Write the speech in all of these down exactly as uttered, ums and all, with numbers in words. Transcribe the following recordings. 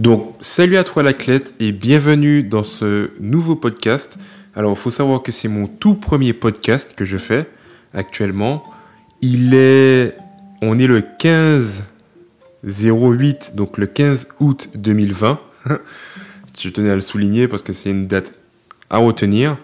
Donc, salut à toi Naclette et bienvenue dans ce nouveau podcast. Alors, il faut savoir que c'est mon tout premier podcast que je fais actuellement. Il est... On est le quinze zéro huit, donc le quinze août deux mille vingt. Je tenais à le souligner parce que c'est une date à retenir.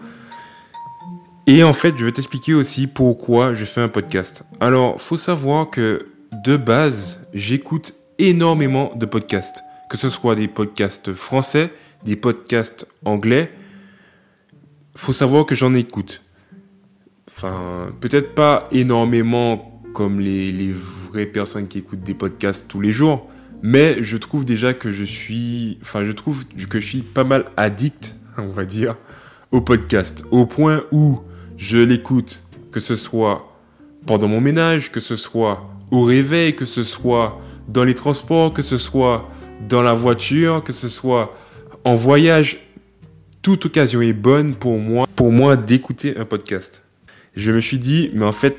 Et en fait, je vais t'expliquer aussi pourquoi je fais un podcast. Alors, faut savoir que de base, j'écoute énormément de podcasts. Que ce soit des podcasts français, des podcasts anglais. Faut savoir que j'en écoute. Enfin, peut-être pas énormément comme les, les vraies personnes qui écoutent des podcasts tous les jours. Mais je trouve déjà que je suis... Enfin, je trouve que je suis pas mal addict, on va dire, au podcast. Au point où je l'écoute, que ce soit pendant mon ménage, que ce soit au réveil, que ce soit dans les transports, que ce soit dans la voiture, que ce soit en voyage. Toute occasion est bonne pour moi, pour moi d'écouter un podcast. Je me suis dit, mais en fait,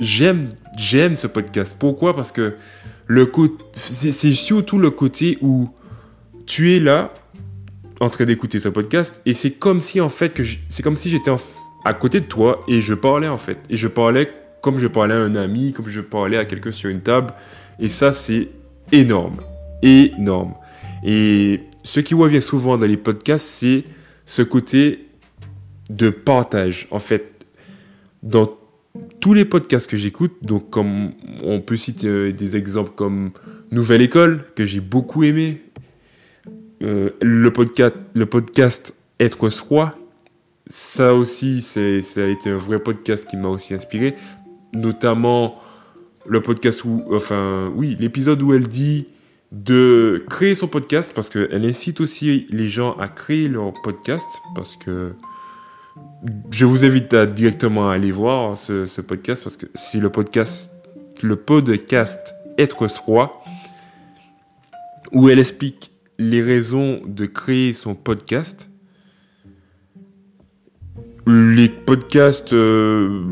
j'aime, j'aime ce podcast. Pourquoi ? Parce que le co- c'est, c'est surtout le côté où tu es là en train d'écouter ce podcast et c'est comme si en fait que je, c'est comme si j'étais en, à côté de toi et je parlais en fait et je parlais comme je parlais à un ami, comme je parlais à quelqu'un sur une table et ça c'est énorme, énorme. Et ce qui revient souvent dans les podcasts, c'est ce côté de partage. En fait, dans tous les podcasts que j'écoute, donc comme on peut citer des exemples comme Nouvelle École, que j'ai beaucoup aimé, euh, le, podcast, le podcast Être Soi, ça aussi, c'est, ça a été un vrai podcast qui m'a aussi inspiré, notamment le podcast où, enfin, oui, l'épisode où elle dit de créer son podcast, parce qu'elle incite aussi les gens à créer leur podcast, parce que je vous invite à directement à aller voir ce, ce podcast, parce que c'est le podcast, le podcast Être Soi, où elle explique les raisons de créer son podcast. Les podcasts, euh,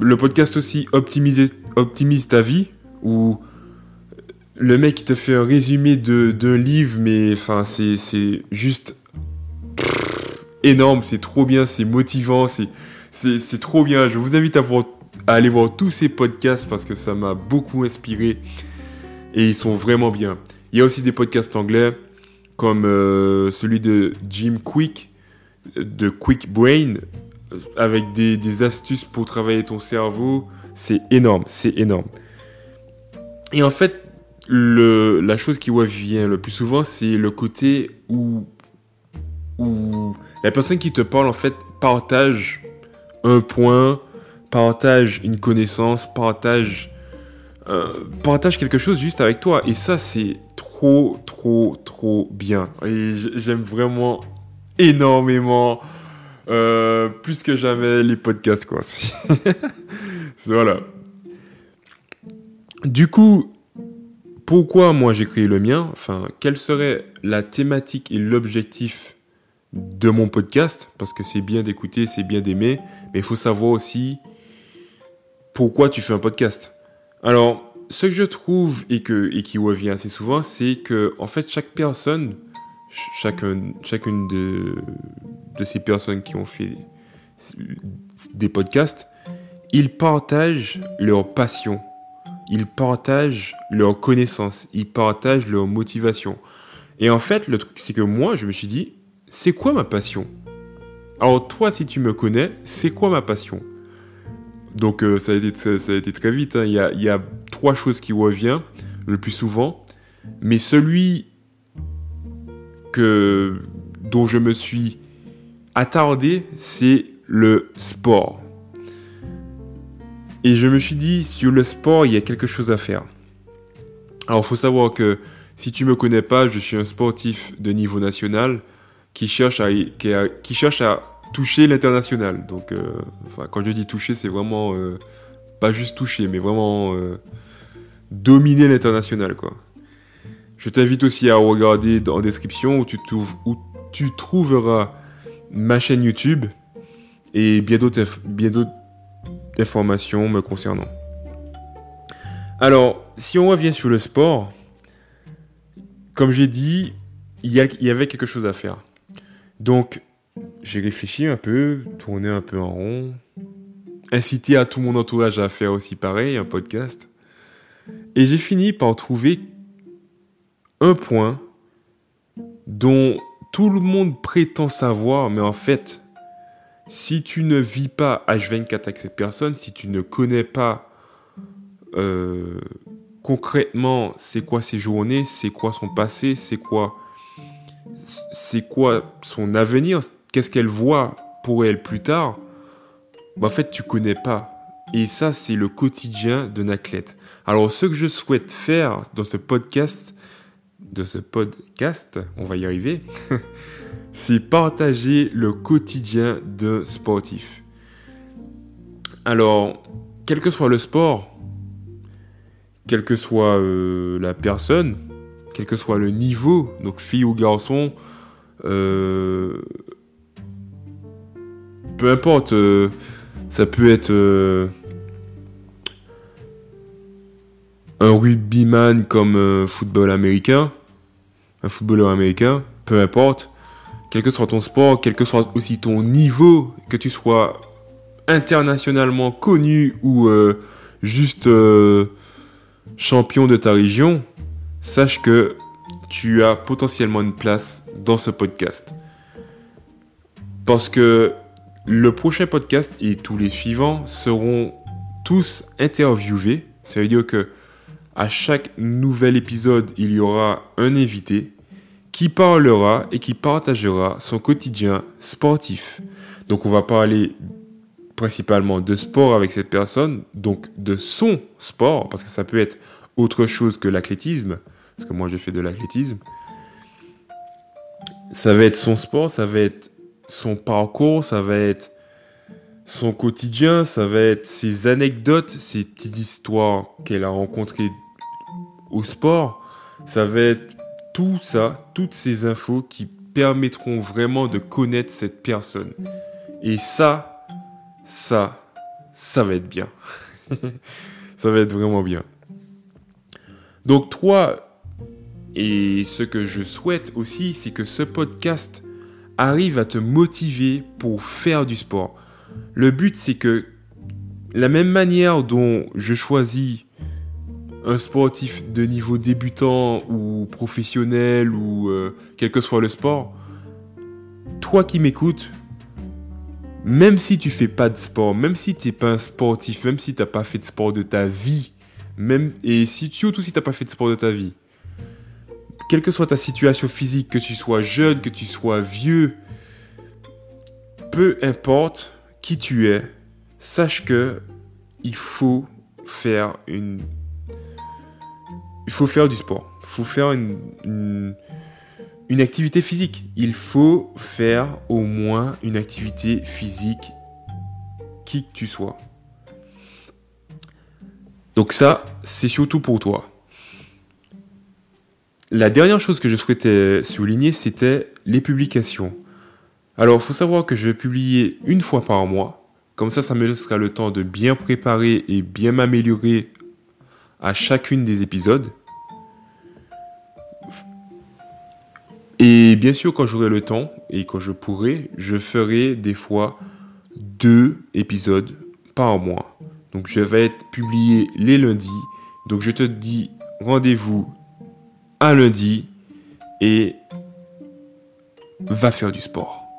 le podcast aussi Optimise, Optimise ta vie, où le mec te fait un résumé de, d'un livre, mais enfin c'est, c'est juste pff, énorme, c'est trop bien, c'est motivant, c'est, c'est, c'est trop bien. Je vous invite à, voir, à aller voir tous ces podcasts parce que ça m'a beaucoup inspiré et ils sont vraiment bien. Il y a aussi des podcasts anglais comme euh, celui de Jim Quick, de Quick Brain, avec des, des astuces pour travailler ton cerveau. C'est énorme, c'est énorme. Et en fait, Le, la chose qui revient le plus souvent, c'est le côté où, où la personne qui te parle, en fait, partage un point, partage une connaissance, partage, euh, partage quelque chose juste avec toi. Et ça, c'est trop, trop, trop bien. Et j'aime vraiment énormément, euh, plus que jamais, les podcasts, quoi. Voilà. Du coup... Pourquoi moi j'ai créé le mien ? Enfin, quelle serait la thématique et l'objectif de mon podcast ? Parce que c'est bien d'écouter, c'est bien d'aimer, mais il faut savoir aussi pourquoi tu fais un podcast. Alors, ce que je trouve et, que, et qui revient assez souvent, c'est que en fait chaque personne, chacun, chacune de, de ces personnes qui ont fait des podcasts, ils partagent leur passion. Ils partagent leurs connaissances, ils partagent leurs motivations. Et en fait, le truc, c'est que moi, je me suis dit, c'est quoi ma passion ? Alors toi, si tu me connais, c'est quoi ma passion ? Donc euh, ça, a été, ça, ça a été très vite, hein. Il y a, il y a trois choses qui reviennent le plus souvent. Mais celui que, dont je me suis attardé, c'est le sport. Et je me suis dit, sur le sport, il y a quelque chose à faire. Alors, il faut savoir que, si tu ne me connais pas, je suis un sportif de niveau national qui cherche à, qui a, qui cherche à toucher l'international. Donc, euh, enfin, quand je dis toucher, c'est vraiment, euh, pas juste toucher, mais vraiment euh, dominer l'international, quoi. Je t'invite aussi à regarder en description où tu, trouves, où tu trouveras ma chaîne YouTube et bien d'autres... Bien d'autres informations me concernant. Alors, si on revient sur le sport, comme j'ai dit, il y, a, il y avait quelque chose à faire. Donc, j'ai réfléchi un peu, tourné un peu en rond, incité à tout mon entourage à faire aussi pareil, un podcast. Et j'ai fini par trouver un point dont tout le monde prétend savoir, mais en fait, si tu ne vis pas H vingt-quatre avec cette personne, si tu ne connais pas euh, concrètement c'est quoi ses journées, c'est quoi son passé, c'est quoi, c'est quoi son avenir, qu'est-ce qu'elle voit pour elle plus tard, bah en fait, tu connais pas. Et ça, c'est le quotidien de Naclette. Alors, ce que je souhaite faire dans ce podcast, de ce podcast, on va y arriver, c'est partager le quotidien d'un sportif. Alors, quel que soit le sport, quelle que soit euh, la personne, quel que soit le niveau, donc fille ou garçon, euh, peu importe, euh, ça peut être... Euh, un rugbyman comme un football américain, un footballeur américain, peu importe, quel que soit ton sport, quel que soit aussi ton niveau, que tu sois internationalement connu ou euh, juste euh, champion de ta région, sache que tu as potentiellement une place dans ce podcast. Parce que le prochain podcast et tous les suivants seront tous interviewés, ça veut dire que à chaque nouvel épisode, il y aura un invité qui parlera et qui partagera son quotidien sportif. Donc, on va parler principalement de sport avec cette personne, donc de son sport, parce que ça peut être autre chose que l'athlétisme, parce que moi, j'ai fait de l'athlétisme. Ça va être son sport, ça va être son parcours, ça va être son quotidien, ça va être ses anecdotes, ses petites histoires qu'elle a rencontrées au sport. Ça va être tout ça, toutes ces infos qui permettront vraiment de connaître cette personne. Et ça, ça, ça va être bien. Ça va être vraiment bien. Donc toi, et ce que je souhaite aussi, c'est que ce podcast arrive à te motiver pour faire du sport. Le but, c'est que la même manière dont je choisis un sportif de niveau débutant ou professionnel ou euh, quel que soit le sport, toi qui m'écoutes, même si tu fais pas de sport, même si tu n'es pas un sportif, même si tu n'as pas fait de sport de ta vie, même, et si, surtout si tu n'as pas fait de sport de ta vie, quelle que soit ta situation physique, que tu sois jeune, que tu sois vieux, peu importe qui tu es, sache que il faut faire une, il faut faire du sport, il faut faire une, une, une activité physique. Il faut faire au moins une activité physique, qui que tu sois. Donc ça, c'est surtout pour toi. La dernière chose que je souhaitais souligner, c'était les publications. Alors, il faut savoir que je vais publier une fois par mois. Comme ça, ça me laissera le temps de bien préparer et bien m'améliorer à chacune des épisodes. Et bien sûr, quand j'aurai le temps et quand je pourrai, je ferai des fois deux épisodes par mois. Donc, je vais être publié les lundis. Donc, je te dis rendez-vous un lundi et va faire du sport.